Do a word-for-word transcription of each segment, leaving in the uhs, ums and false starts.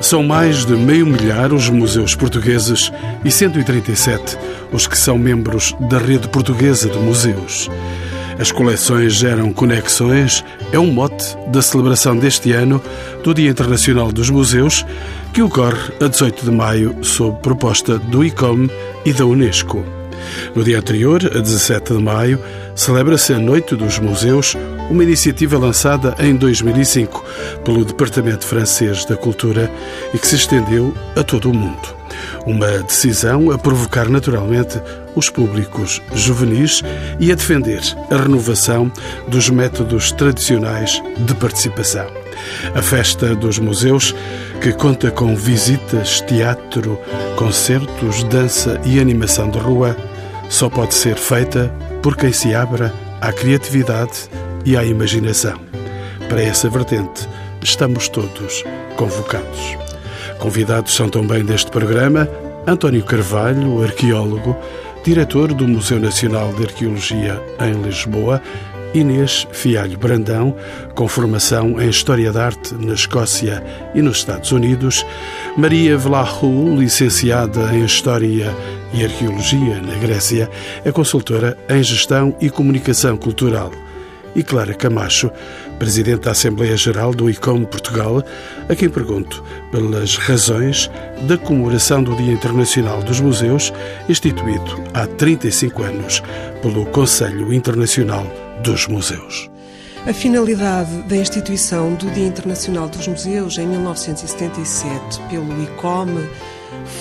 São mais de meio milhar os museus portugueses e cento e trinta e sete os que são membros da Rede Portuguesa de Museus. As coleções geram conexões é um mote da celebração deste ano do Dia Internacional dos Museus, que ocorre a dezoito de maio sob proposta do I C O M e da Unesco. No dia anterior, a dezassete de maio, celebra-se a Noite dos Museus, uma iniciativa lançada em dois mil e cinco pelo Departamento Francês da Cultura e que se estendeu a todo o mundo. Uma decisão a provocar naturalmente os públicos juvenis e a defender a renovação dos métodos tradicionais de participação. A Festa dos Museus, que conta com visitas, teatro, concertos, dança e animação de rua, só pode ser feita por quem se abra à criatividade e à imaginação. Para essa vertente, estamos todos convocados. Convidados são também deste programa António Carvalho, arqueólogo, diretor do Museu Nacional de Arqueologia em Lisboa, Inês Fialho Brandão, com formação em História da Arte na Escócia e nos Estados Unidos, Maria Vlachou, licenciada em História e Arqueologia na Grécia, é consultora em Gestão e Comunicação Cultural, e Clara Camacho, presidente da Assembleia Geral do I C O M Portugal, a quem pergunto pelas razões da comemoração do Dia Internacional dos Museus, instituído há trinta e cinco anos pelo Conselho Internacional dos Museus. A finalidade da instituição do Dia Internacional dos Museus, em mil novecentos e setenta e sete, pelo I C O M,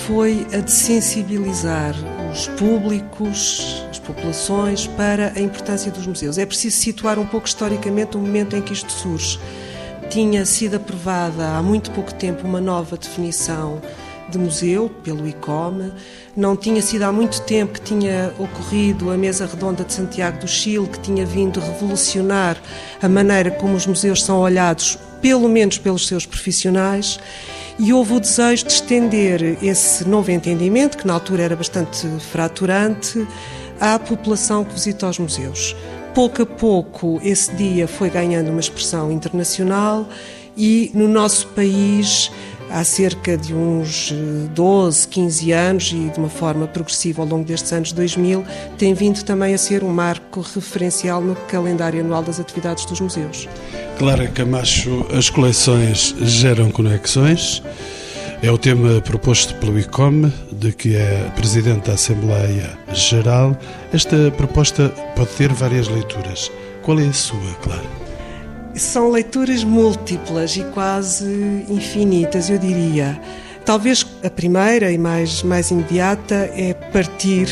foi a de sensibilizar os públicos, as populações, para a importância dos museus. É preciso situar um pouco historicamente o momento em que isto surge. Tinha sido aprovada há muito pouco tempo uma nova definição de museu, pelo I C O M. Não tinha sido há muito tempo que tinha ocorrido a Mesa Redonda de Santiago do Chile, que tinha vindo revolucionar a maneira como os museus são olhados, pelo menos pelos seus profissionais, e houve o desejo de estender esse novo entendimento, que na altura era bastante fraturante, à população que visita os museus. Pouco a pouco, esse dia foi ganhando uma expressão internacional e, no nosso país, há cerca de uns doze, quinze anos, e de uma forma progressiva ao longo destes anos dois mil, tem vindo também a ser um marco referencial no calendário anual das atividades dos museus. Clara Camacho, as coleções geram conexões. É o tema proposto pelo I C O M, de que é presidente da Assembleia Geral. Esta proposta pode ter várias leituras. Qual é a sua, Clara? São leituras múltiplas e quase infinitas, eu diria. Talvez a primeira e mais, mais imediata é partir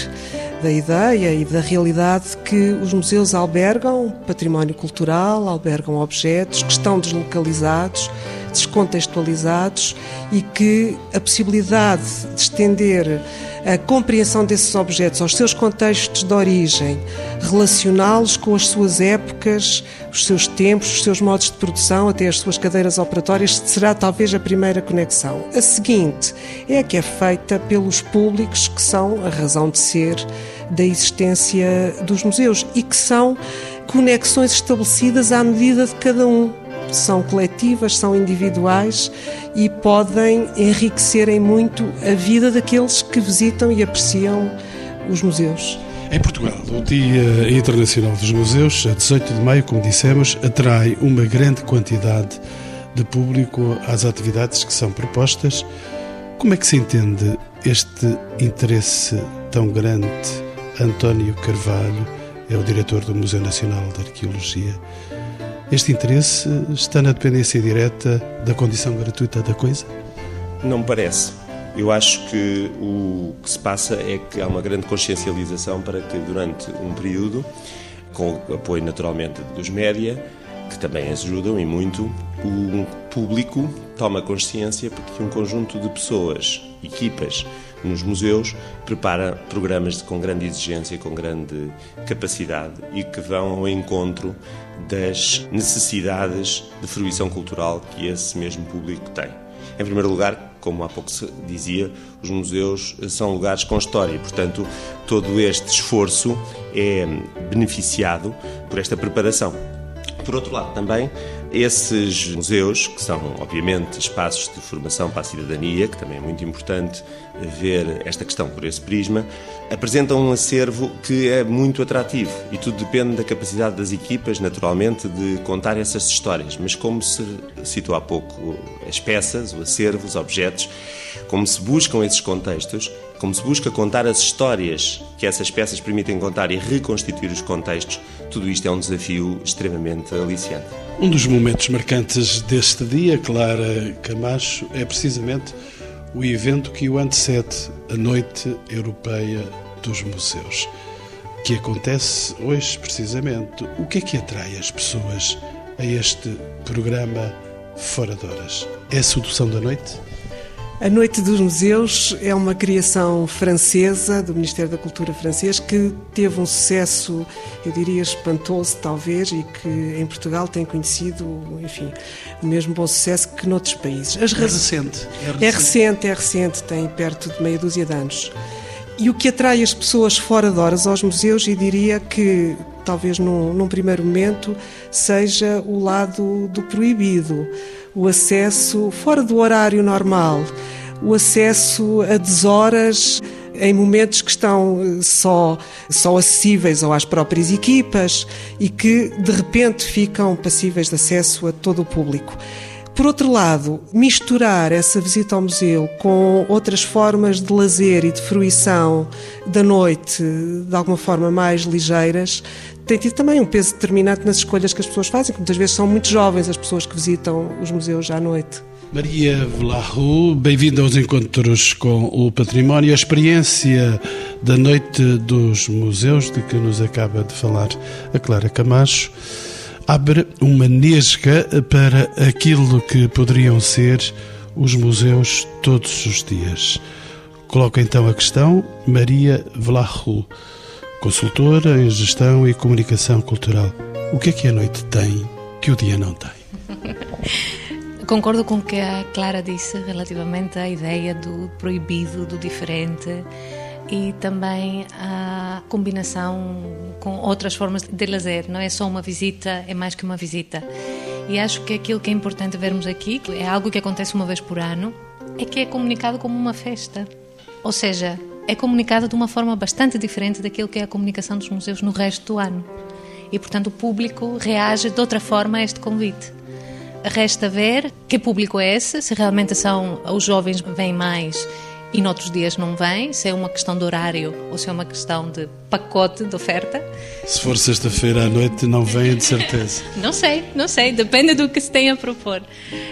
da ideia e da realidade que os museus albergam património cultural, albergam objetos que estão deslocalizados, descontextualizados, e que a possibilidade de estender a compreensão desses objetos aos seus contextos de origem, relacioná-los com as suas épocas, os seus tempos, os seus modos de produção, até as suas cadeiras operatórias, será talvez a primeira conexão. A seguinte é a que é feita pelos públicos, que são a razão de ser da existência dos museus e que são conexões estabelecidas à medida de cada um. São coletivas, são individuais e podem enriquecerem muito a vida daqueles que visitam e apreciam os museus. Em Portugal, o Dia Internacional dos Museus, a dezoito de maio, como dissemos, atrai uma grande quantidade de público às atividades que são propostas. Como é que se entende este interesse tão grande? António Carvalho é o diretor do Museu Nacional de Arqueologia. Este interesse está na dependência direta da condição gratuita da coisa? Não me parece. Eu acho que o que se passa é que há uma grande consciencialização para que durante um período, com o apoio naturalmente dos média, que também ajudam e muito, o público toma consciência porque um conjunto de pessoas, equipas, nos museus, prepara programas com grande exigência, com grande capacidade e que vão ao encontro das necessidades de fruição cultural que esse mesmo público tem. Em primeiro lugar, Como há pouco se dizia, os museus são lugares com história e, portanto, todo este esforço é beneficiado por esta preparação. Por outro lado, também, esses museus, que são, obviamente, espaços de formação para a cidadania, que também é muito importante ver esta questão por esse prisma, apresentam um acervo que é muito atrativo e tudo depende da capacidade das equipas, naturalmente, de contar essas histórias. Mas como se citou há pouco as peças, o acervo, os objetos, como se buscam esses contextos, como se busca contar as histórias que essas peças permitem contar e reconstituir os contextos, tudo isto é um desafio extremamente aliciante. Um dos momentos marcantes deste dia, Clara Camacho, é precisamente o evento que o antecede, a Noite Europeia dos Museus, que acontece hoje precisamente. O que é que atrai as pessoas a este programa fora de horas? É a sedução da noite? A Noite dos Museus é uma criação francesa, do Ministério da Cultura francês, que teve um sucesso, eu diria, espantoso, talvez, e que em Portugal tem conhecido, enfim, o mesmo bom sucesso que noutros países. As razões... É recente. É recente, é recente, é recente, tem perto de meia dúzia de anos. E o que atrai as pessoas fora de horas aos museus, e diria que, talvez num, num primeiro momento, seja o lado do proibido, o acesso fora do horário normal, o acesso a deshoras, em momentos que estão só, só acessíveis ou às próprias equipas e que, de repente, ficam passíveis de acesso a todo o público. Por outro lado, misturar essa visita ao museu com outras formas de lazer e de fruição da noite, de alguma forma mais ligeiras, tem tido também um peso determinante nas escolhas que as pessoas fazem, que muitas vezes são muito jovens as pessoas que visitam os museus à noite. Maria Vlachou, bem-vinda aos Encontros com o Património. A experiência da Noite dos Museus, de que nos acaba de falar a Clara Camacho, abre uma nesga para aquilo que poderiam ser os museus todos os dias. Coloco então a questão Maria Vlachou, consultora em Gestão e Comunicação Cultural. O que é que a noite tem que o dia não tem? Concordo com o que a Clara disse relativamente à ideia do proibido, do diferente, e também a combinação com outras formas de lazer. Não é só uma visita, é mais que uma visita. E acho que aquilo que é importante vermos aqui, que é algo que acontece uma vez por ano, é que é comunicado como uma festa. Ou seja, é comunicado de uma forma bastante diferente daquilo que é a comunicação dos museus no resto do ano. E, portanto, o público reage de outra forma a este convite. Resta ver que público é esse, se realmente são os jovens que vêm mais e noutros dias não vem, se é uma questão de horário ou se é uma questão de pacote de oferta. Se for sexta-feira à noite não vem, de certeza. Não sei, não sei, depende do que se tem a propor.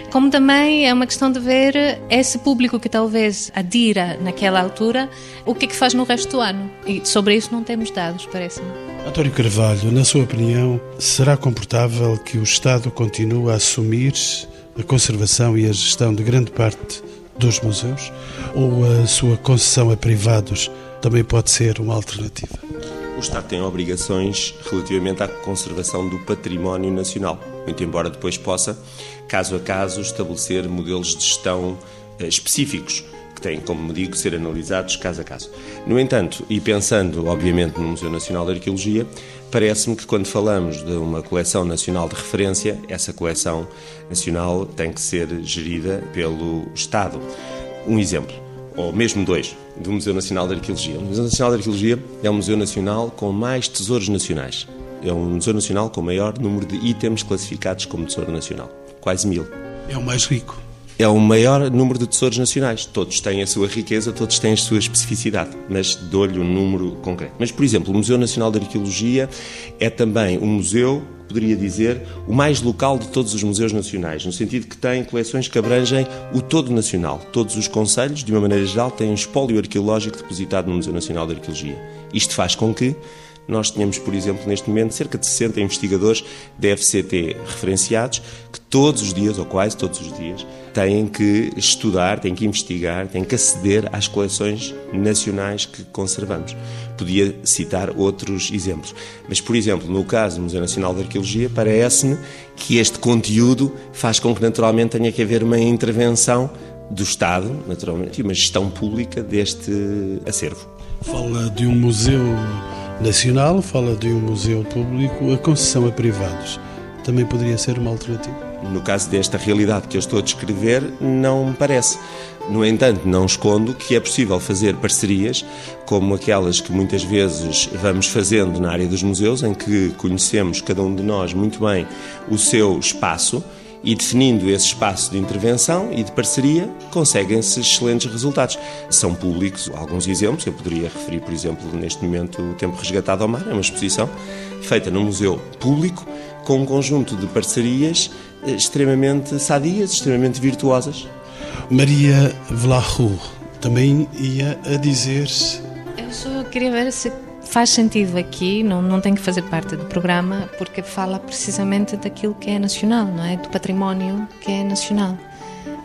Como também é uma questão de ver esse público que talvez adira naquela altura, o que é que faz no resto do ano. E sobre isso não temos dados, parece-me. António Carvalho, na sua opinião, será confortável que o Estado continue a assumir a conservação e a gestão de grande parte dos museus, ou a sua concessão a privados também pode ser uma alternativa? O Estado tem obrigações relativamente à conservação do património nacional, muito embora depois possa, caso a caso, estabelecer modelos de gestão específicos, que têm, como digo, ser analisados caso a caso. No entanto, e pensando, obviamente, no Museu Nacional de Arqueologia, parece-me que quando falamos de uma coleção nacional de referência, essa coleção nacional tem que ser gerida pelo Estado. Um exemplo, ou mesmo dois, do Museu Nacional de Arqueologia. O Museu Nacional de Arqueologia é o museu nacional com mais tesouros nacionais. É um museu nacional com o maior número de itens classificados como tesouro nacional. Quase mil. É o mais rico. É o maior número de tesouros nacionais. Todos têm a sua riqueza, todos têm a sua especificidade, mas dou-lhe um número concreto. Mas, por exemplo, o Museu Nacional de Arqueologia é também um museu, poderia dizer, o mais local de todos os museus nacionais, no sentido que tem coleções que abrangem o todo nacional. Todos os concelhos, de uma maneira geral, têm um espólio arqueológico depositado no Museu Nacional de Arqueologia. Isto faz com que nós tínhamos, por exemplo, neste momento, cerca de sessenta investigadores da F C T referenciados, que todos os dias, ou quase todos os dias, têm que estudar, têm que investigar, têm que aceder às coleções nacionais que conservamos. Podia citar outros exemplos. Mas, por exemplo, no caso do Museu Nacional de Arqueologia, parece-me que este conteúdo faz com que, naturalmente, tenha que haver uma intervenção do Estado, naturalmente, e uma gestão pública deste acervo. Fala de um museu nacional, fala de um museu público, a concessão a privados também poderia ser uma alternativa. No caso desta realidade que eu estou a descrever, não me parece. No entanto, não escondo que é possível fazer parcerias, como aquelas que muitas vezes vamos fazendo na área dos museus, em que conhecemos cada um de nós muito bem o seu espaço, e definindo esse espaço de intervenção e de parceria, conseguem-se excelentes resultados. São públicos alguns exemplos, eu poderia referir, por exemplo, neste momento, o Tempo Resgatado ao Mar, é uma exposição feita num museu público, com um conjunto de parcerias extremamente sadias, extremamente virtuosas. Maria Vlachou também ia a dizer... Eu só queria ver se faz sentido aqui, não, não tem que fazer parte do programa, porque fala precisamente daquilo que é nacional, não é? Do património que é nacional.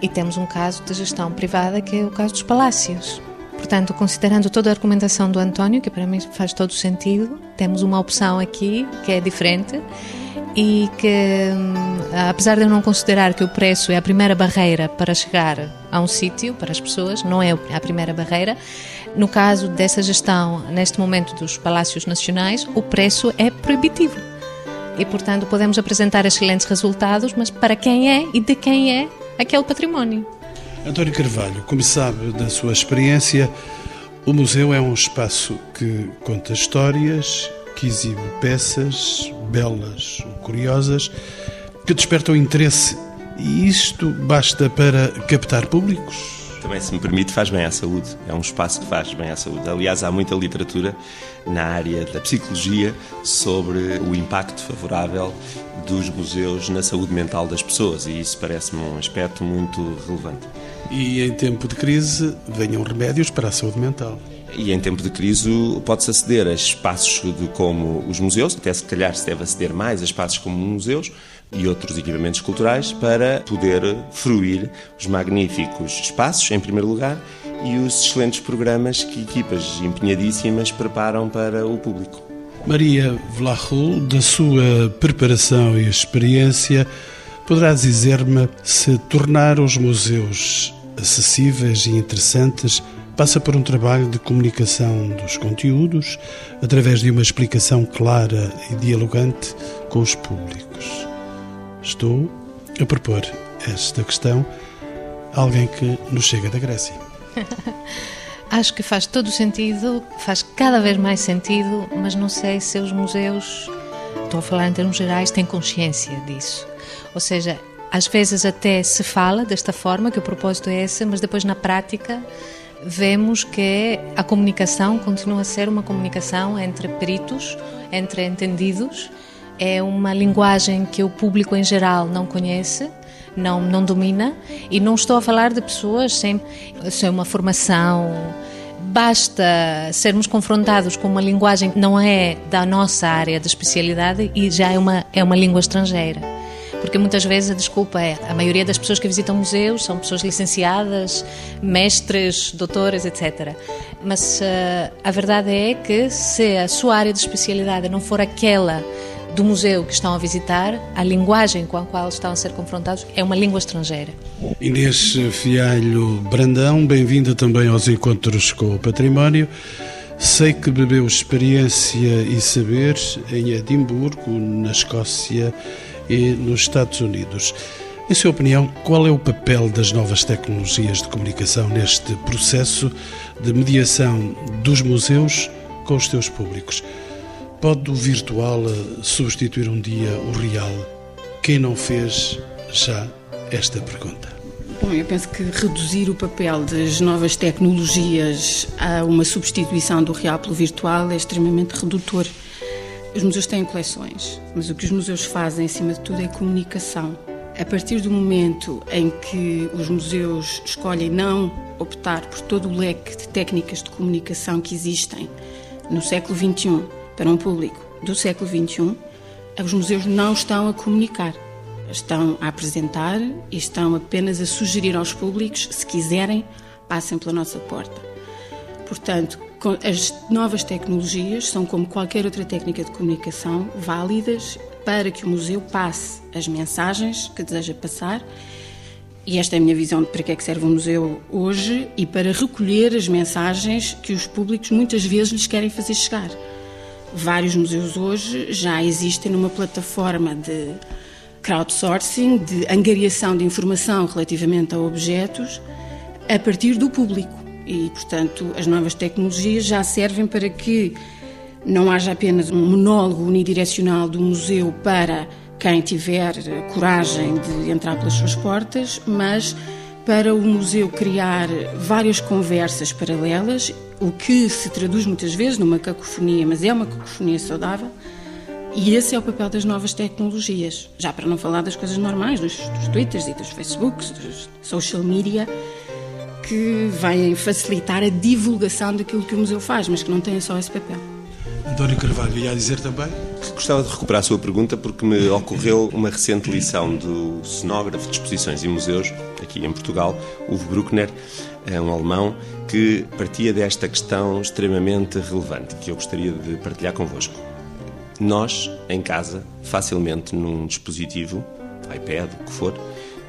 E temos um caso de gestão privada, que é o caso dos palácios. Portanto, considerando toda a argumentação do António, que para mim faz todo sentido, temos uma opção aqui que é diferente e que, apesar de eu não considerar que o preço é a primeira barreira para chegar a um sítio, para as pessoas, não é a primeira barreira. No caso dessa gestão, neste momento, dos Palácios Nacionais, o preço é proibitivo. E, portanto, podemos apresentar excelentes resultados, mas para quem é e de quem é aquele património. António Carvalho, como sabe da sua experiência, o museu é um espaço que conta histórias, que exibe peças belas ou curiosas, que despertam interesse. E isto basta para captar públicos? Também, se me permite, faz bem à saúde. É um espaço que faz bem à saúde. Aliás, há muita literatura na área da psicologia sobre o impacto favorável dos museus na saúde mental das pessoas, e isso parece-me um aspecto muito relevante. E em tempo de crise, venham remédios para a saúde mental. E em tempo de crise pode-se aceder a espaços de, como os museus, até se calhar se deve aceder mais a espaços como museus e outros equipamentos culturais para poder fruir os magníficos espaços, em primeiro lugar, e os excelentes programas que equipas empenhadíssimas preparam para o público. Maria Vlachou, da sua preparação e experiência, poderás dizer-me se tornar os museus acessíveis e interessantes passa por um trabalho de comunicação dos conteúdos, através de uma explicação clara e dialogante com os públicos. Estou a propor esta questão a alguém que nos chega da Grécia. Acho que faz todo sentido, faz cada vez mais sentido, mas não sei se os museus, estou a falar em termos gerais, têm consciência disso. Ou seja, às vezes até se fala desta forma, que o propósito é esse, mas depois na prática vemos que a comunicação continua a ser uma comunicação entre peritos, entre entendidos. É uma linguagem que o público em geral não conhece, não, não domina. E não estou a falar de pessoas sem, sem uma formação. Basta sermos confrontados com uma linguagem que não é da nossa área de especialidade e já é uma, é uma língua estrangeira. Porque muitas vezes a desculpa é, a maioria das pessoas que visitam museus são pessoas licenciadas, mestres, doutores, etcétera. Mas uh, a verdade é que se a sua área de especialidade não for aquela do museu que estão a visitar, a linguagem com a qual estão a ser confrontados é uma língua estrangeira. Inês Fialho Brandão, bem-vinda também aos Encontros com o Património. Sei que bebeu experiência e saber em Edimburgo, na Escócia e nos Estados Unidos. Em sua opinião, qual é o papel das novas tecnologias de comunicação neste processo de mediação dos museus com os seus públicos? Pode o virtual substituir um dia o real? Quem não fez já esta pergunta? Bom, eu penso que reduzir o papel das novas tecnologias a uma substituição do real pelo virtual é extremamente redutor. Os museus têm coleções, mas o que os museus fazem, acima de tudo, é comunicação. A partir do momento em que os museus escolhem não optar por todo o leque de técnicas de comunicação que existem no século vinte e um, para um público do século vinte e um, os museus não estão a comunicar, estão a apresentar e estão apenas a sugerir aos públicos, se quiserem, passem pela nossa porta. Portanto, as novas tecnologias são como qualquer outra técnica de comunicação, válidas para que o museu passe as mensagens que deseja passar E esta é a minha visão de para que é que serve o museu hoje e para recolher as mensagens que os públicos muitas vezes lhes querem fazer chegar. Vários museus hoje já existem numa plataforma de crowdsourcing, de angariação de informação relativamente a objetos, a partir do público. E, portanto, as novas tecnologias já servem para que não haja apenas um monólogo unidirecional do museu para quem tiver coragem de entrar pelas suas portas, mas para o museu criar várias conversas paralelas, o que se traduz muitas vezes numa cacofonia, mas é uma cacofonia saudável, e esse é o papel das novas tecnologias. Já para não falar das coisas normais, dos, dos Twitters e dos Facebooks, dos social media, que vai facilitar a divulgação daquilo que o museu faz, mas que não tem só esse papel. António Carvalho ia dizer também? Gostava de recuperar a sua pergunta porque me ocorreu uma recente lição do cenógrafo de exposições e museus, aqui em Portugal, Uwe Bruckner, um alemão, que partia desta questão extremamente relevante, que eu gostaria de partilhar convosco. Nós, em casa, facilmente num dispositivo, iPad, o que for,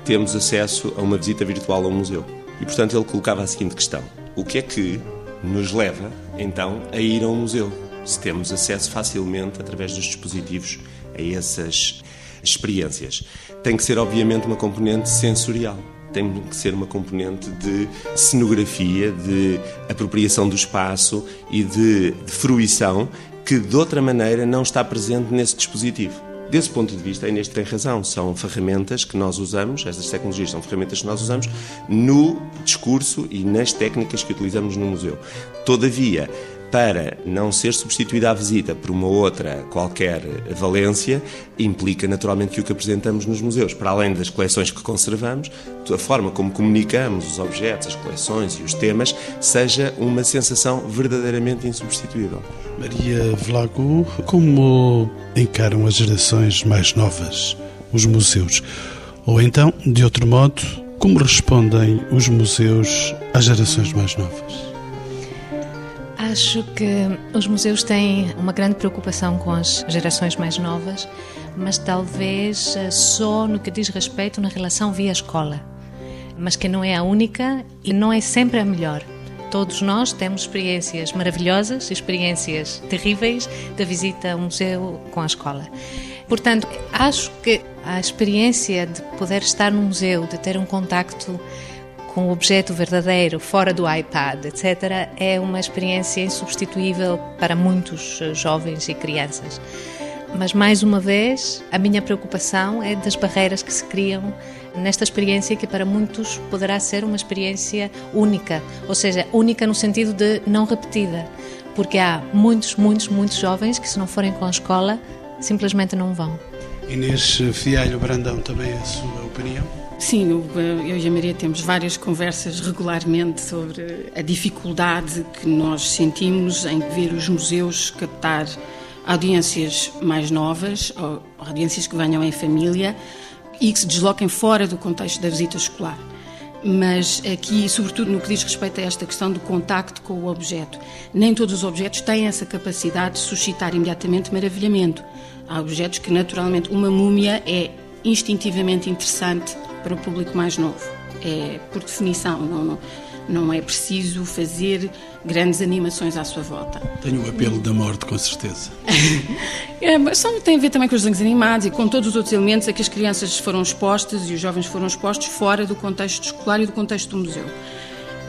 temos acesso a uma visita virtual a um museu. E, portanto, ele colocava a seguinte questão. O que é que nos leva, então, a ir a um museu? Se temos acesso facilmente, através dos dispositivos, a essas experiências. Tem que ser, obviamente, uma componente sensorial. Tem que ser uma componente de cenografia, de apropriação do espaço e de, de fruição que, de outra maneira, não está presente nesse dispositivo. Desse ponto de vista, a Inês tem razão, são ferramentas que nós usamos, estas tecnologias são ferramentas que nós usamos no discurso e nas técnicas que utilizamos no museu. Todavia, para não ser substituída a visita por uma outra qualquer valência, implica naturalmente que o que apresentamos nos museus, para além das coleções que conservamos, a forma como comunicamos os objetos, as coleções e os temas, seja uma sensação verdadeiramente insubstituível. Maria Vlachou, como encaram as gerações mais novas os museus? Ou então, de outro modo, como respondem os museus às gerações mais novas? Acho que os museus têm uma grande preocupação com as gerações mais novas, mas talvez só no que diz respeito na relação via escola, mas que não é a única e não é sempre a melhor. Todos nós temos experiências maravilhosas, experiências terríveis da visita a um museu com a escola. Portanto, acho que a experiência de poder estar num museu, de ter um contacto com o objeto verdadeiro, fora do iPad, etcétera, é uma experiência insubstituível para muitos jovens e crianças. Mas, mais uma vez, a minha preocupação é das barreiras que se criam nesta experiência que para muitos poderá ser uma experiência única, ou seja, única no sentido de não repetida, porque há muitos, muitos, muitos jovens que se não forem com a escola, simplesmente não vão. Inês Fialho Brandão, também a sua opinião? Sim, eu e a Maria temos várias conversas regularmente sobre a dificuldade que nós sentimos em ver os museus captar audiências mais novas, ou audiências que venham em família, e que se desloquem fora do contexto da visita escolar. Mas aqui, sobretudo no que diz respeito a esta questão do contacto com o objeto, nem todos os objetos têm essa capacidade de suscitar imediatamente maravilhamento. Há objetos que, naturalmente, uma múmia é instintivamente interessante para o público mais novo. É, por definição, não, não, não é preciso fazer grandes animações à sua volta. Tem o apelo da morte, com certeza. É, mas só tem a ver também com os desenhos animados e com todos os outros elementos a que as crianças foram expostas e os jovens foram expostos fora do contexto escolar e do contexto do museu.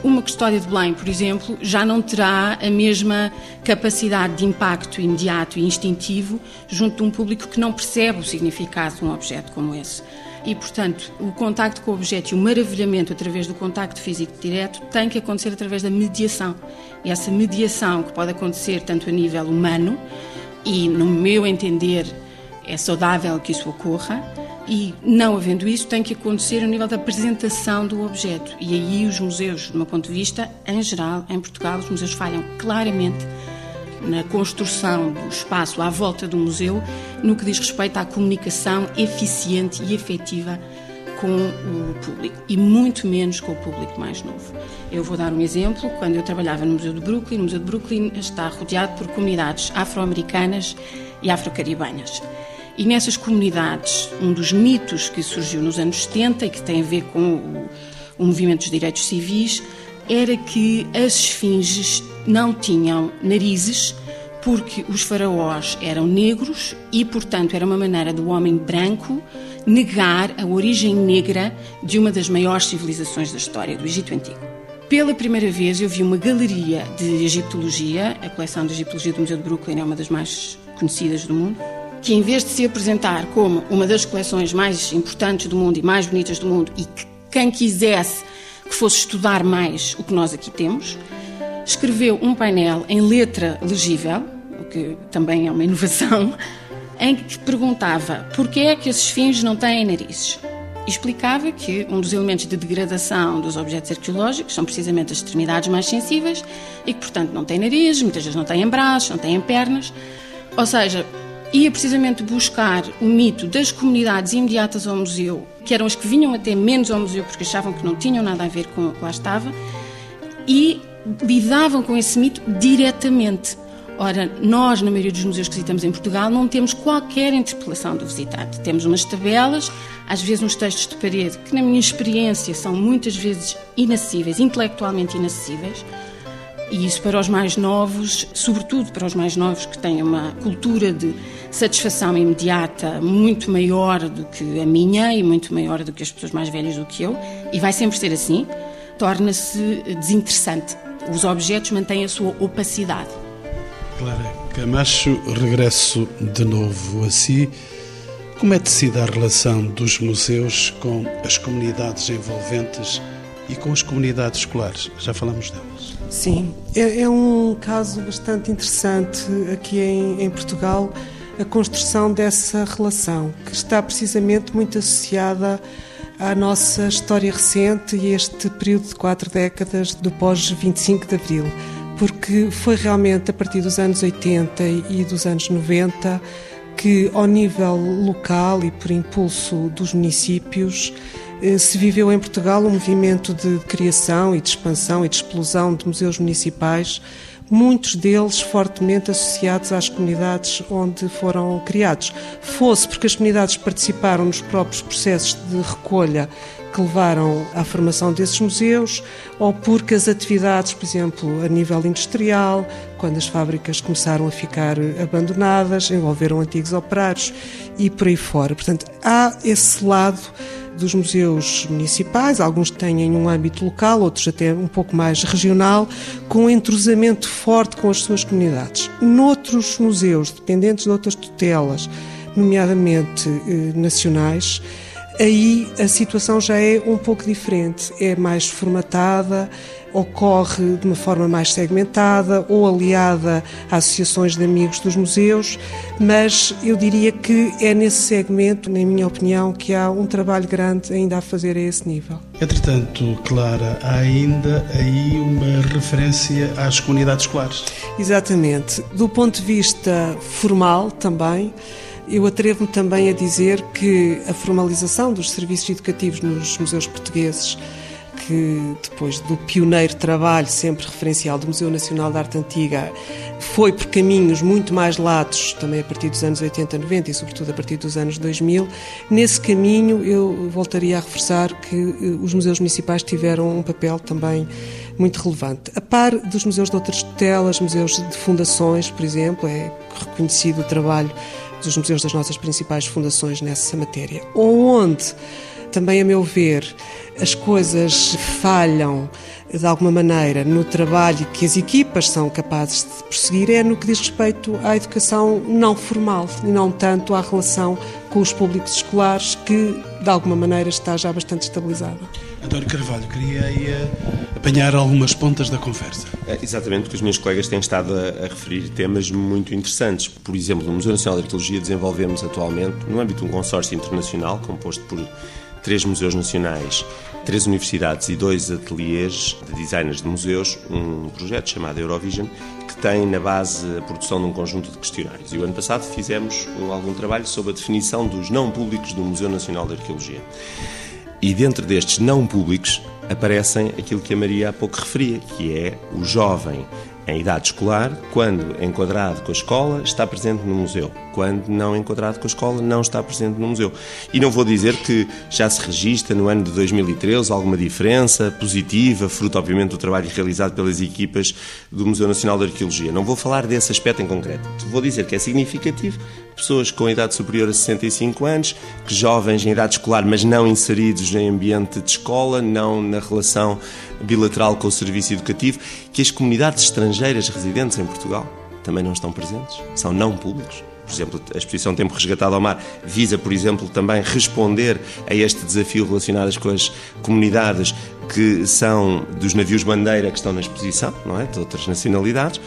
Uma custódia de Belém, por exemplo, já não terá a mesma capacidade de impacto imediato e instintivo junto de um público que não percebe o significado de um objeto como esse. E, portanto, o contacto com o objeto e o maravilhamento através do contacto físico direto tem que acontecer através da mediação. E essa mediação que pode acontecer tanto a nível humano, e no meu entender é saudável que isso ocorra, e não havendo isso tem que acontecer a nível da apresentação do objeto. E aí os museus, do meu ponto de vista, em geral, em Portugal, os museus falham claramente na construção do espaço à volta do museu, no que diz respeito à comunicação eficiente e efetiva com o público, e muito menos com o público mais novo. Eu vou dar um exemplo. Quando eu trabalhava no Museu de Brooklyn, o Museu de Brooklyn está rodeado por comunidades afro-americanas e afro-caribenhas. E nessas comunidades, um dos mitos que surgiu nos anos setenta e que tem a ver com o, o movimento dos direitos civis, era que as esfinges não tinham narizes porque os faraós eram negros e, portanto, era uma maneira do homem branco negar a origem negra de uma das maiores civilizações da história do Egito Antigo. Pela primeira vez eu vi uma galeria de egiptologia, a coleção de egiptologia do Museu de Brooklyn é uma das mais conhecidas do mundo, que em vez de se apresentar como uma das coleções mais importantes do mundo e mais bonitas do mundo e que quem quisesse que fosse estudar mais o que nós aqui temos, escreveu um painel em letra legível, o que também é uma inovação, em que perguntava porquê é que as esfinges não têm narizes. Explicava que um dos elementos de degradação dos objetos arqueológicos são precisamente as extremidades mais sensíveis e que, portanto, não têm nariz, muitas vezes não têm braços, não têm pernas. Ou seja, ia precisamente buscar o mito das comunidades imediatas ao museu, que eram as que vinham até menos ao museu porque achavam que não tinham nada a ver com o que lá estava, e lidavam com esse mito diretamente. Ora, nós, na maioria dos museus que visitamos em Portugal, não temos qualquer interpelação do visitante. Temos umas tabelas, às vezes uns textos de parede, que na minha experiência são muitas vezes inacessíveis, intelectualmente inacessíveis, e isso para os mais novos, sobretudo para os mais novos que têm uma cultura de satisfação imediata muito maior do que a minha e muito maior do que as pessoas mais velhas do que eu, e vai sempre ser assim, torna-se desinteressante. Os objetos mantêm a sua opacidade. Clara Camacho, regresso de novo a si. Como é tecida a relação dos museus com as comunidades envolventes e com as comunidades escolares? Já falamos delas. Sim, é, é um caso bastante interessante aqui em, em Portugal, a construção dessa relação, que está precisamente muito associada à nossa história recente e este período de quatro décadas do pós-vinte e cinco de Abril. Porque foi realmente a partir dos anos oitenta e dos anos noventa que, ao nível local e por impulso dos municípios, se viveu em Portugal um movimento de criação e de expansão e de explosão de museus municipais, muitos deles fortemente associados às comunidades onde foram criados. Fosse porque as comunidades participaram nos próprios processos de recolha que levaram à formação desses museus, ou porque as atividades, por exemplo, a nível industrial, quando as fábricas começaram a ficar abandonadas, envolveram antigos operários e por aí fora. Portanto, há esse lado dos museus municipais, alguns têm um âmbito local, outros até um pouco mais regional, com um entrosamento forte com as suas comunidades. Noutros museus, dependentes de outras tutelas, nomeadamente eh, nacionais, aí a situação já é um pouco diferente, é mais formatada, ocorre de uma forma mais segmentada ou aliada a associações de amigos dos museus, mas eu diria que é nesse segmento, na minha opinião, que há um trabalho grande ainda a fazer a esse nível. Entretanto, Clara, há ainda aí uma referência às comunidades escolares. Exatamente. Do ponto de vista formal também, eu atrevo-me também a dizer que a formalização dos serviços educativos nos museus portugueses, que depois do pioneiro trabalho sempre referencial do Museu Nacional de Arte Antiga, foi por caminhos muito mais latos, também a partir dos anos oitenta, noventa e sobretudo a partir dos anos dois mil, nesse caminho eu voltaria a reforçar que os museus municipais tiveram um papel também muito relevante. A par dos museus de outras tutelas, museus de fundações, por exemplo, é reconhecido o trabalho dos museus das nossas principais fundações nessa matéria. Onde, também a meu ver, as coisas falham de alguma maneira no trabalho que as equipas são capazes de prosseguir é no que diz respeito à educação não formal e não tanto à relação com os públicos escolares, que de alguma maneira está já bastante estabilizada. António Carvalho, queria aí apanhar algumas pontas da conversa. É, exatamente, porque os meus colegas têm estado a, a referir temas muito interessantes. Por exemplo, no Museu Nacional de Arqueologia desenvolvemos atualmente, no âmbito de um consórcio internacional composto por três museus nacionais, três universidades e dois ateliês de designers de museus, um projeto chamado Eurovision, que tem na base a produção de um conjunto de questionários. E o ano passado fizemos algum trabalho sobre a definição dos não públicos do Museu Nacional de Arqueologia. E dentro destes não públicos aparecem aquilo que a Maria há pouco referia, que é o jovem em idade escolar, quando enquadrado com a escola, está presente no museu. Quando não enquadrado com a escola, não está presente no museu. E não vou dizer que já se registra no ano de dois mil e treze alguma diferença positiva, fruto, obviamente, do trabalho realizado pelas equipas do Museu Nacional de Arqueologia. Não vou falar desse aspecto em concreto. Vou dizer que é significativo pessoas com idade superior a sessenta e cinco anos, que jovens em idade escolar, mas não inseridos em ambiente de escola, não na relação bilateral com o serviço educativo, que as comunidades estrangeiras residentes em Portugal também não estão presentes, são não públicos. Por exemplo, a exposição Tempo Resgatado ao Mar visa, por exemplo, também responder a este desafio relacionado com as comunidades que são dos navios-bandeira que estão na exposição, não é? De outras nacionalidades,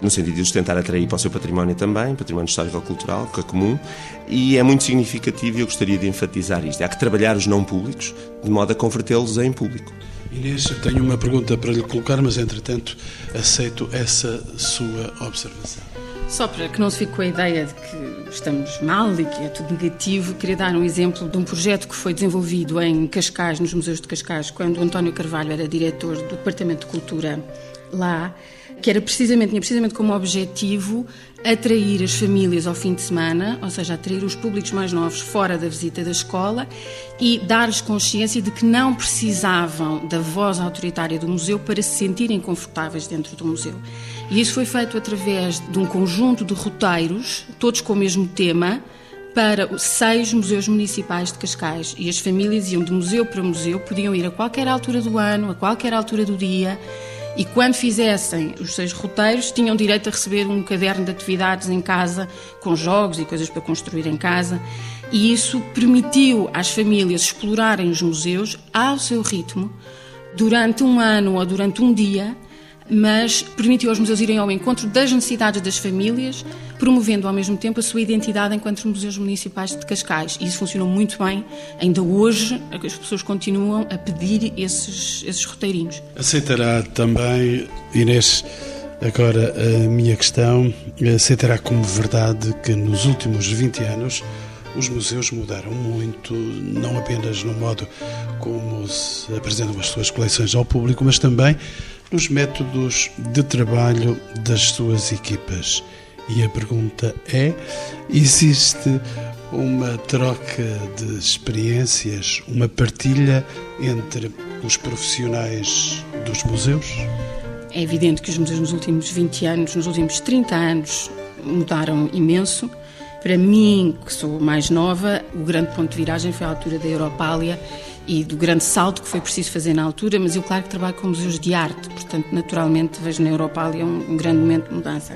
no sentido de os tentar atrair para o seu património também, património histórico-cultural, que é comum, e é muito significativo e eu gostaria de enfatizar isto. Há que trabalhar os não públicos de modo a convertê-los em público. Inês, eu tenho uma pergunta para lhe colocar, mas entretanto aceito essa sua observação. Só para que não se fique com a ideia de que estamos mal e que é tudo negativo, queria dar um exemplo de um projeto que foi desenvolvido em Cascais, nos Museus de Cascais, quando o António Carvalho era diretor do Departamento de Cultura lá, que era precisamente, tinha precisamente como objetivo atrair as famílias ao fim de semana, ou seja, atrair os públicos mais novos fora da visita da escola e dar-lhes consciência de que não precisavam da voz autoritária do museu para se sentirem confortáveis dentro do museu. E isso foi feito através de um conjunto de roteiros, todos com o mesmo tema, para seis museus municipais de Cascais. E as famílias iam de museu para museu, podiam ir a qualquer altura do ano, a qualquer altura do dia. E quando fizessem os seis roteiros, tinham direito a receber um caderno de atividades em casa, com jogos e coisas para construir em casa. E isso permitiu às famílias explorarem os museus ao seu ritmo, durante um ano ou durante um dia, mas permitiu aos museus irem ao encontro das necessidades das famílias, promovendo ao mesmo tempo a sua identidade enquanto museus municipais de Cascais. E isso funcionou muito bem. Ainda hoje, as pessoas continuam a pedir esses, esses roteirinhos. Aceitará também, Inês, agora a minha questão, aceitará como verdade que nos últimos vinte anos os museus mudaram muito, não apenas no modo como se apresentam as suas coleções ao público, mas também nos métodos de trabalho das suas equipas. E a pergunta é, existe uma troca de experiências, uma partilha entre os profissionais dos museus? É evidente que os museus nos últimos vinte anos, nos últimos trinta anos, mudaram imenso. Para mim, que sou mais nova, o grande ponto de viragem foi a altura da Europália, e do grande salto que foi preciso fazer na altura, mas eu, claro, que trabalho com museus de arte, portanto, naturalmente, vejo na Europália um, um grande momento de mudança.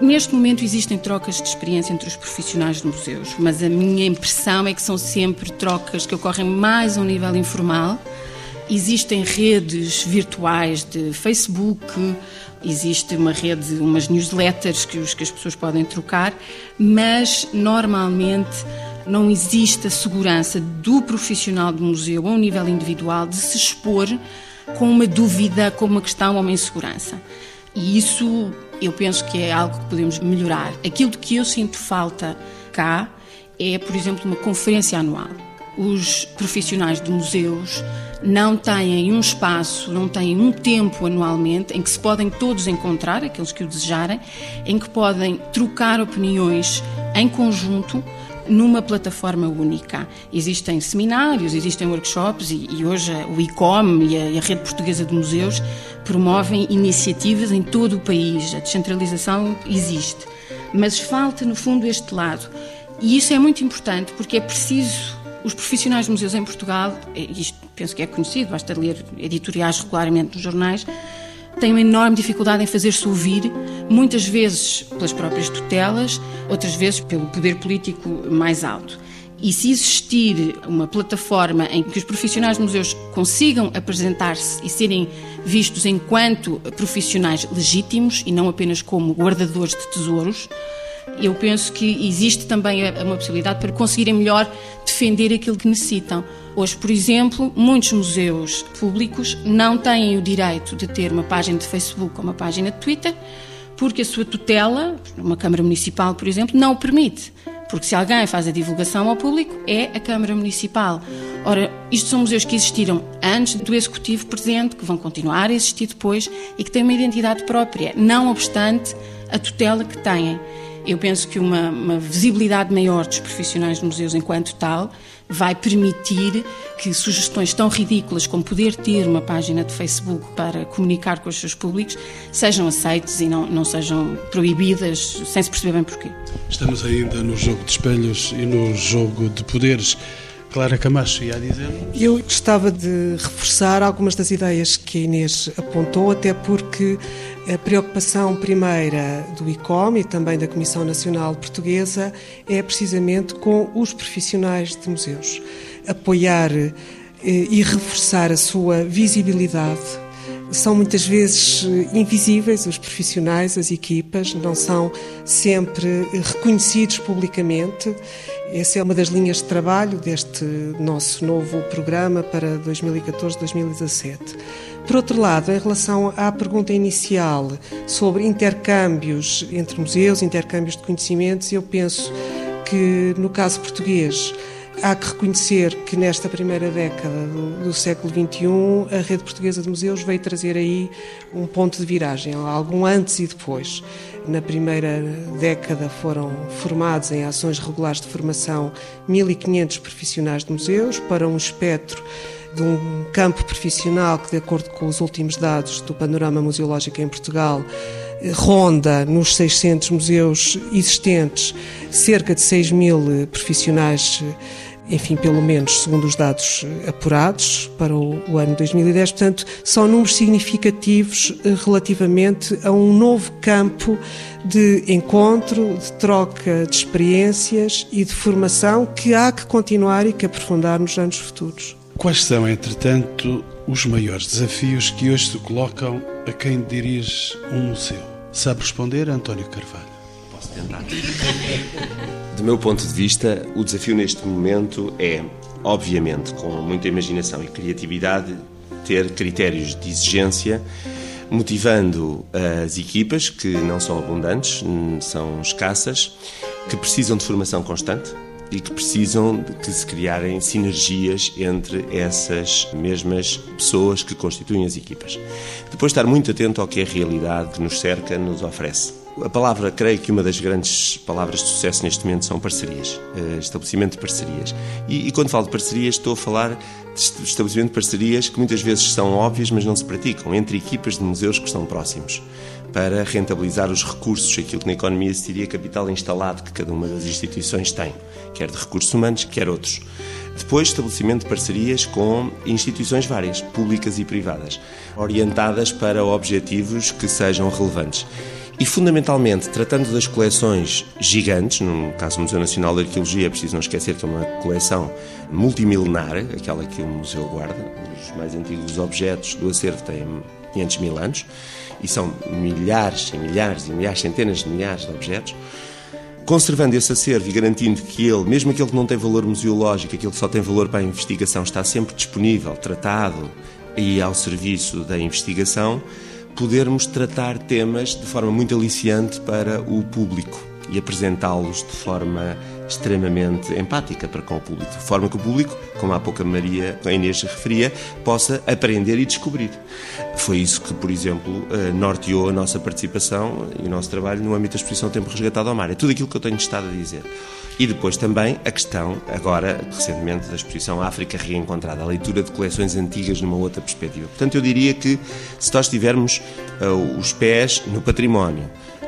Neste momento existem trocas de experiência entre os profissionais de museus, mas a minha impressão é que são sempre trocas que ocorrem mais a um nível informal. Existem redes virtuais de Facebook, existe uma rede, umas newsletters que, os, que as pessoas podem trocar, mas, normalmente, não existe a segurança do profissional do museu, a um nível individual, de se expor com uma dúvida, com uma questão ou uma insegurança. E isso, eu penso que é algo que podemos melhorar. Aquilo de que eu sinto falta cá é, por exemplo, uma conferência anual. Os profissionais de museus não têm um espaço, não têm um tempo anualmente em que se podem todos encontrar, aqueles que o desejarem, em que podem trocar opiniões em conjunto numa plataforma única. Existem seminários, existem workshops e, e hoje o I C O M e a, e a Rede Portuguesa de Museus promovem iniciativas em todo o país. A descentralização existe, mas falta, no fundo, este lado. E isso é muito importante porque é preciso... Os profissionais de museus em Portugal, isto penso que é conhecido, basta ler editoriais regularmente nos jornais, têm uma enorme dificuldade em fazer-se ouvir, muitas vezes pelas próprias tutelas, outras vezes pelo poder político mais alto. E se existir uma plataforma em que os profissionais de museus consigam apresentar-se e serem vistos enquanto profissionais legítimos e não apenas como guardadores de tesouros, eu penso que existe também uma possibilidade para conseguirem melhor defender aquilo que necessitam. Hoje, por exemplo, muitos museus públicos não têm o direito de ter uma página de Facebook ou uma página de Twitter, porque a sua tutela, uma Câmara Municipal, por exemplo, não o permite. Porque se alguém faz a divulgação ao público, é a Câmara Municipal. Ora, isto são museus que existiram antes do executivo presente, que vão continuar a existir depois e que têm uma identidade própria, não obstante a tutela que têm. Eu penso que uma, uma visibilidade maior dos profissionais de museus enquanto tal vai permitir que sugestões tão ridículas como poder ter uma página de Facebook para comunicar com os seus públicos sejam aceites e não, não sejam proibidas, sem se perceber bem porquê. Estamos ainda no jogo de espelhos e no jogo de poderes. Clara Camacho, ia dizer? Eu gostava de reforçar algumas das ideias que a Inês apontou, até porque a preocupação primeira do I C O M e também da Comissão Nacional Portuguesa é precisamente com os profissionais de museus. Apoiar e reforçar a sua visibilidade. São muitas vezes invisíveis os profissionais, as equipas, não são sempre reconhecidos publicamente. Essa é uma das linhas de trabalho deste nosso novo programa para dois mil e catorze a dois mil e dezassete. Por outro lado, em relação à pergunta inicial sobre intercâmbios entre museus, intercâmbios de conhecimentos, eu penso que, no caso português, há que reconhecer que nesta primeira década do, do século vinte e um a Rede Portuguesa de Museus veio trazer aí um ponto de viragem, algum antes e depois. Na primeira década foram formados em ações regulares de formação mil e quinhentos profissionais de museus para um espectro de um campo profissional que, de acordo com os últimos dados do panorama museológico em Portugal, ronda nos seiscentos museus existentes, cerca de seis mil profissionais, enfim, pelo menos segundo os dados apurados para o, o ano dois mil e dez. Portanto, são números significativos relativamente a um novo campo de encontro, de troca de experiências e de formação que há que continuar e que aprofundar nos anos futuros. Quais são, entretanto, os maiores desafios que hoje se colocam a quem dirige um museu? Sabe responder, António Carvalho? Posso tentar. Do meu ponto de vista, o desafio neste momento é, obviamente, com muita imaginação e criatividade, ter critérios de exigência, motivando as equipas, que não são abundantes, são escassas, que precisam de formação constante, e que precisam de que se criarem sinergias entre essas mesmas pessoas que constituem as equipas. Depois, estar muito atento ao que a realidade que nos cerca nos oferece. A palavra, creio que uma das grandes palavras de sucesso neste momento são parcerias, estabelecimento de parcerias. E, e quando falo de parcerias, estou a falar de estabelecimento de parcerias que muitas vezes são óbvias, mas não se praticam, entre equipas de museus que estão próximos, para rentabilizar os recursos, aquilo que na economia se diria capital instalado que cada uma das instituições tem, quer de recursos humanos, quer outros. Depois, estabelecimento de parcerias com instituições várias, públicas e privadas, orientadas para objetivos que sejam relevantes. E, fundamentalmente, tratando das coleções gigantes, no caso do Museu Nacional de Arqueologia, é preciso não esquecer que é uma coleção multimilenar, aquela que o museu guarda, os mais antigos objetos do acervo têm quinhentos mil anos, e são milhares e milhares e milhares, centenas de milhares de objetos. Conservando esse acervo e garantindo que ele, mesmo aquele que não tem valor museológico, aquele que só tem valor para a investigação, está sempre disponível, tratado e ao serviço da investigação, podermos tratar temas de forma muito aliciante para o público e apresentá-los de forma extremamente empática para com o público, de forma que o público, como há pouco a Maria a Inês referia, possa aprender e descobrir. Foi isso que, por exemplo, norteou a nossa participação e o nosso trabalho no âmbito da exposição Tempo Resgatado ao Mar. É tudo aquilo que eu tenho estado a dizer. E depois também a questão, agora, recentemente, da exposição África Reencontrada, a leitura de coleções antigas numa outra perspectiva. Portanto, eu diria que, se nós tivermos uh, os pés no património,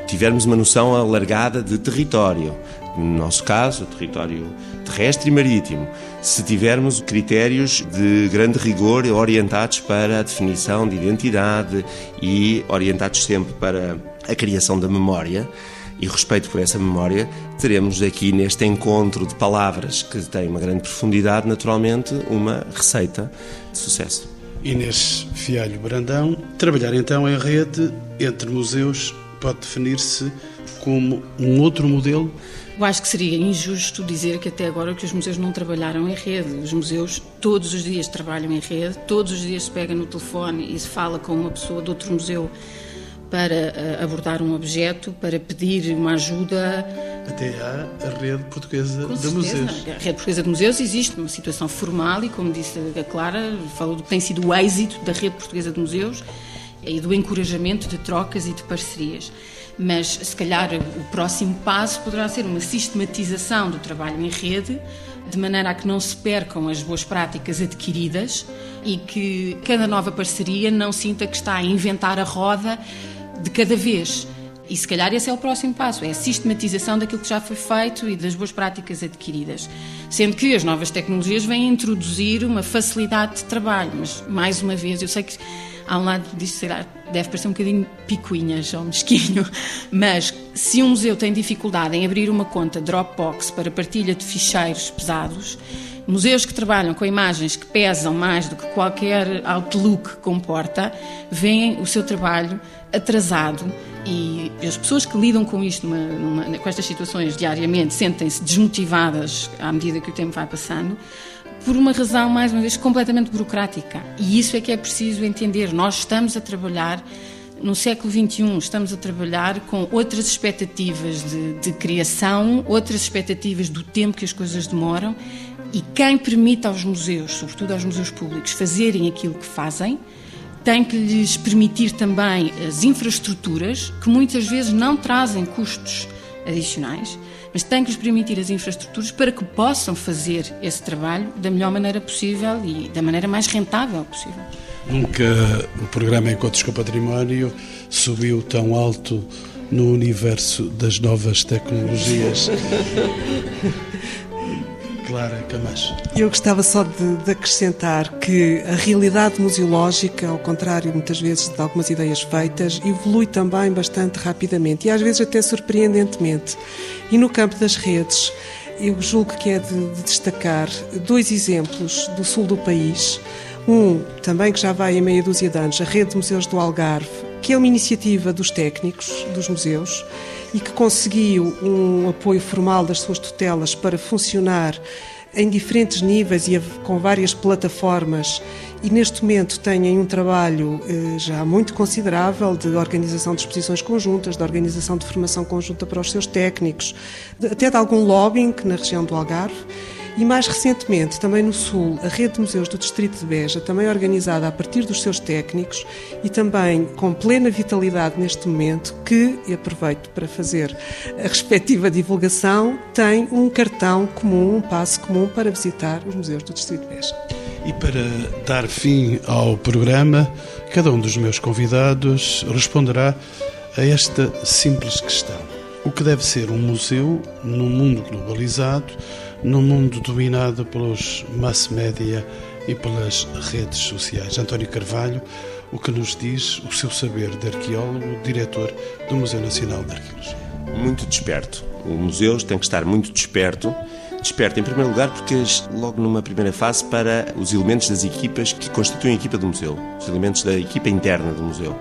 tivermos uma noção alargada de território, no nosso caso, o território terrestre e marítimo, se tivermos critérios de grande rigor orientados para a definição de identidade e orientados sempre para a criação da memória e respeito por essa memória, teremos aqui neste encontro de palavras que tem uma grande profundidade, naturalmente, uma receita de sucesso. Inês Fialho Brandão, trabalhar então em rede entre museus pode definir-se como um outro modelo? Eu acho que seria injusto dizer que até agora que os museus não trabalharam em rede. Os museus todos os dias trabalham em rede, todos os dias se pega no telefone e se fala com uma pessoa de outro museu para abordar um objeto, para pedir uma ajuda. Até há a Rede Portuguesa de Museus. A Rede Portuguesa de Museus existe numa situação formal e, como disse a Clara, falou do que tem sido o êxito da Rede Portuguesa de Museus e do encorajamento de trocas e de parcerias. Mas, se calhar, o próximo passo poderá ser uma sistematização do trabalho em rede, de maneira a que não se percam as boas práticas adquiridas e que cada nova parceria não sinta que está a inventar a roda de cada vez. E se calhar esse é o próximo passo, é a sistematização daquilo que já foi feito e das boas práticas adquiridas. Sendo que as novas tecnologias vêm introduzir uma facilidade de trabalho, mas, mais uma vez, eu sei que há um lado disso, sei lá, deve parecer um bocadinho picuinhas ou mesquinho, mas se um museu tem dificuldade em abrir uma conta Dropbox para partilha de ficheiros pesados, museus que trabalham com imagens que pesam mais do que qualquer Outlook comporta, veem o seu trabalho atrasado e as pessoas que lidam com isto, numa, numa, com estas situações diariamente, sentem-se desmotivadas à medida que o tempo vai passando, por uma razão, mais uma vez, completamente burocrática. E isso é que é preciso entender. Nós estamos a trabalhar no século vinte e um, estamos a trabalhar com outras expectativas de, de criação, outras expectativas do tempo que as coisas demoram. E quem permite aos museus, sobretudo aos museus públicos, fazerem aquilo que fazem, tem que lhes permitir também as infraestruturas, que muitas vezes não trazem custos adicionais, mas tem que lhes permitir as infraestruturas para que possam fazer esse trabalho da melhor maneira possível e da maneira mais rentável possível. Nunca o programa Encontros com o Património subiu tão alto no universo das novas tecnologias. Clara Camacho. Eu gostava só de, de acrescentar que a realidade museológica, ao contrário muitas vezes de algumas ideias feitas, evolui também bastante rapidamente e às vezes até surpreendentemente. E no campo das redes, eu julgo que é de, de destacar dois exemplos do sul do país. Um, também que já vai em meia dúzia de anos, a Rede de Museus do Algarve, que é uma iniciativa dos técnicos dos museus, e que conseguiu um apoio formal das suas tutelas para funcionar em diferentes níveis e com várias plataformas, e neste momento têm um trabalho eh, já muito considerável de organização de exposições conjuntas, de organização de formação conjunta para os seus técnicos, de, até de algum lobbying na região do Algarve. E mais recentemente, também no Sul, a Rede de Museus do Distrito de Beja, também organizada a partir dos seus técnicos e também com plena vitalidade neste momento, que, e aproveito para fazer a respectiva divulgação, tem um cartão comum, um passo comum para visitar os museus do Distrito de Beja. E para dar fim ao programa, cada um dos meus convidados responderá a esta simples questão. O que deve ser um museu num mundo globalizado, num mundo dominado pelos mass-média e pelas redes sociais? António Carvalho, o que nos diz o seu saber de arqueólogo, diretor do Museu Nacional de Arqueologia? Muito desperto. O museu tem que estar muito desperto. Desperto, em primeiro lugar, porque logo numa primeira fase para os elementos das equipas que constituem a equipa do museu, os elementos da equipa interna do museu,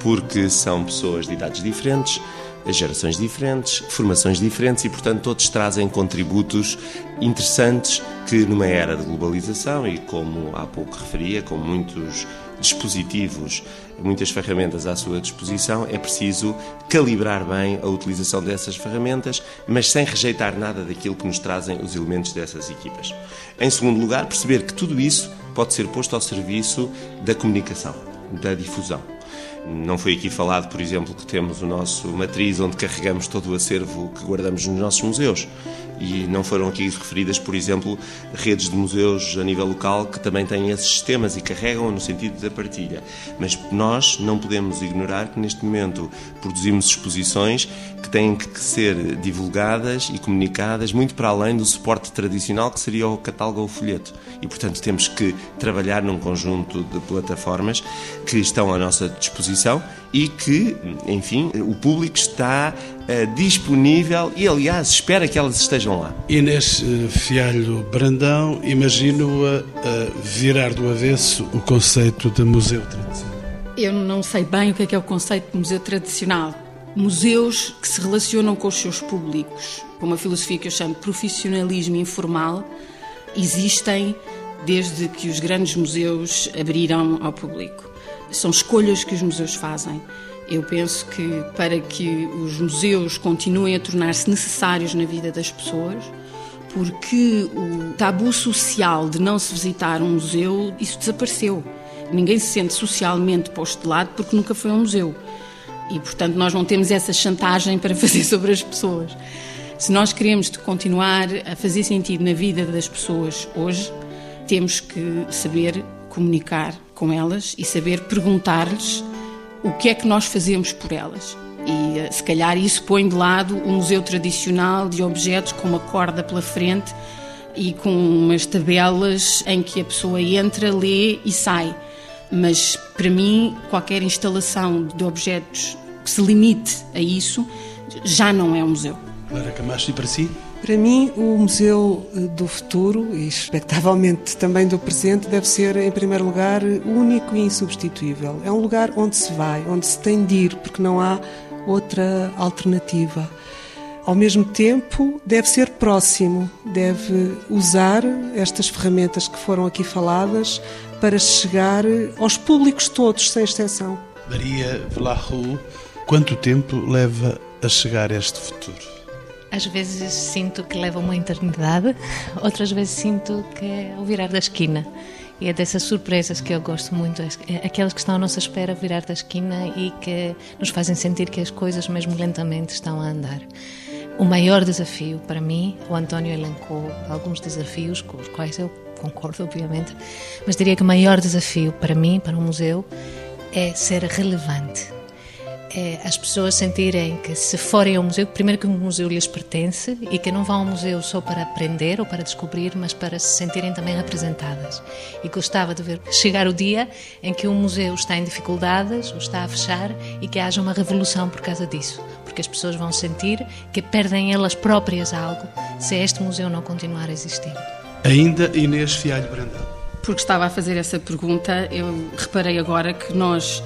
porque são pessoas de idades diferentes, gerações diferentes, formações diferentes e, portanto, todos trazem contributos interessantes que, numa era de globalização e, como há pouco referia, com muitos dispositivos, muitas ferramentas à sua disposição, é preciso calibrar bem a utilização dessas ferramentas, mas sem rejeitar nada daquilo que nos trazem os elementos dessas equipas. Em segundo lugar, perceber que tudo isso pode ser posto ao serviço da comunicação, da difusão. Não foi aqui falado, por exemplo, que temos o nosso matriz onde carregamos todo o acervo que guardamos nos nossos museus. E não foram aqui referidas, por exemplo, redes de museus a nível local que também têm esses sistemas e carregam no sentido da partilha. Mas nós não podemos ignorar que neste momento produzimos exposições que têm que ser divulgadas e comunicadas muito para além do suporte tradicional que seria o catálogo ou o folheto. E, portanto, temos que trabalhar num conjunto de plataformas que estão à nossa disposição e que, enfim, o público está uh, disponível e, aliás, espera que elas estejam lá. Inês Fialho Brandão, imagino-a uh, virar do avesso o conceito de museu tradicional. Eu não sei bem o que é, que é o conceito de museu tradicional. Museus que se relacionam com os seus públicos, com uma filosofia que eu chamo de profissionalismo informal, existem desde que os grandes museus abriram ao público. São escolhas que os museus fazem Eu penso que para que os museus continuem a tornar-se necessários na vida das pessoas, porque o tabu social de não se visitar um museu, isso desapareceu. Ninguém se sente socialmente posto de lado porque nunca foi a um museu. E, portanto, nós não temos essa chantagem para fazer sobre as pessoas. Se nós queremos continuar a fazer sentido na vida das pessoas hoje, temos que saber comunicar com elas e saber perguntar-lhes o que é que nós fazemos por elas. E, se calhar, isso põe de lado o museu tradicional de objetos com uma corda pela frente e com umas tabelas em que a pessoa entra, lê e sai. Mas, para mim, qualquer instalação de objetos que se limite a isso já não é um museu. Clara Camacho, e para si? Para mim, o museu do futuro, e expectavelmente também do presente, deve ser, em primeiro lugar, único e insubstituível. É um lugar onde se vai, onde se tem de ir, porque não há outra alternativa. Ao mesmo tempo, deve ser próximo, deve usar estas ferramentas que foram aqui faladas para chegar aos públicos todos, sem exceção. Maria Vlachou, quanto tempo leva a chegar a este futuro? Às vezes sinto que leva uma eternidade, outras vezes sinto que é o virar da esquina. E é dessas surpresas que eu gosto muito, aquelas que estão à nossa espera, virar da esquina, e que nos fazem sentir que as coisas, mesmo lentamente, estão a andar. O maior desafio para mim, o António elencou alguns desafios com os quais eu concordo, obviamente, mas diria que o maior desafio para mim, para um museu, é ser relevante. É as pessoas sentirem que, se forem ao museu, primeiro que o museu lhes pertence e que não vão ao museu só para aprender ou para descobrir, mas para se sentirem também representadas. E gostava de ver chegar o dia em que o museu está em dificuldades ou está a fechar e que haja uma revolução por causa disso. Porque as pessoas vão sentir que perdem elas próprias algo se este museu não continuar a existir. Ainda Inês Fialho Brandão. Porque estava a fazer essa pergunta, eu reparei agora que nós,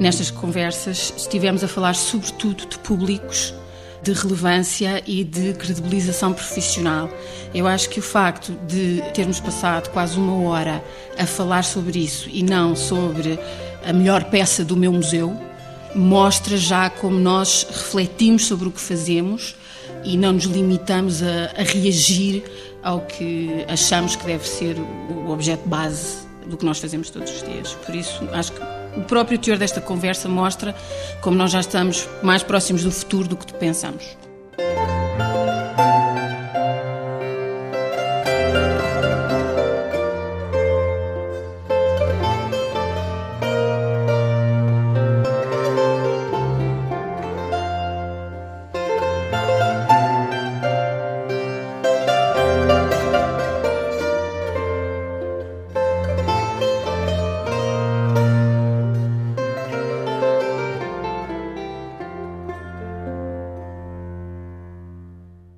nestas conversas, estivemos a falar sobretudo de públicos, de relevância e de credibilização profissional. Eu acho que o facto de termos passado quase uma hora a falar sobre isso e não sobre a melhor peça do meu museu, mostra já como nós refletimos sobre o que fazemos e não nos limitamos a, a reagir ao que achamos que deve ser o objeto base do que nós fazemos todos os dias. Por isso, acho que o próprio teor desta conversa mostra como nós já estamos mais próximos do futuro do que pensamos.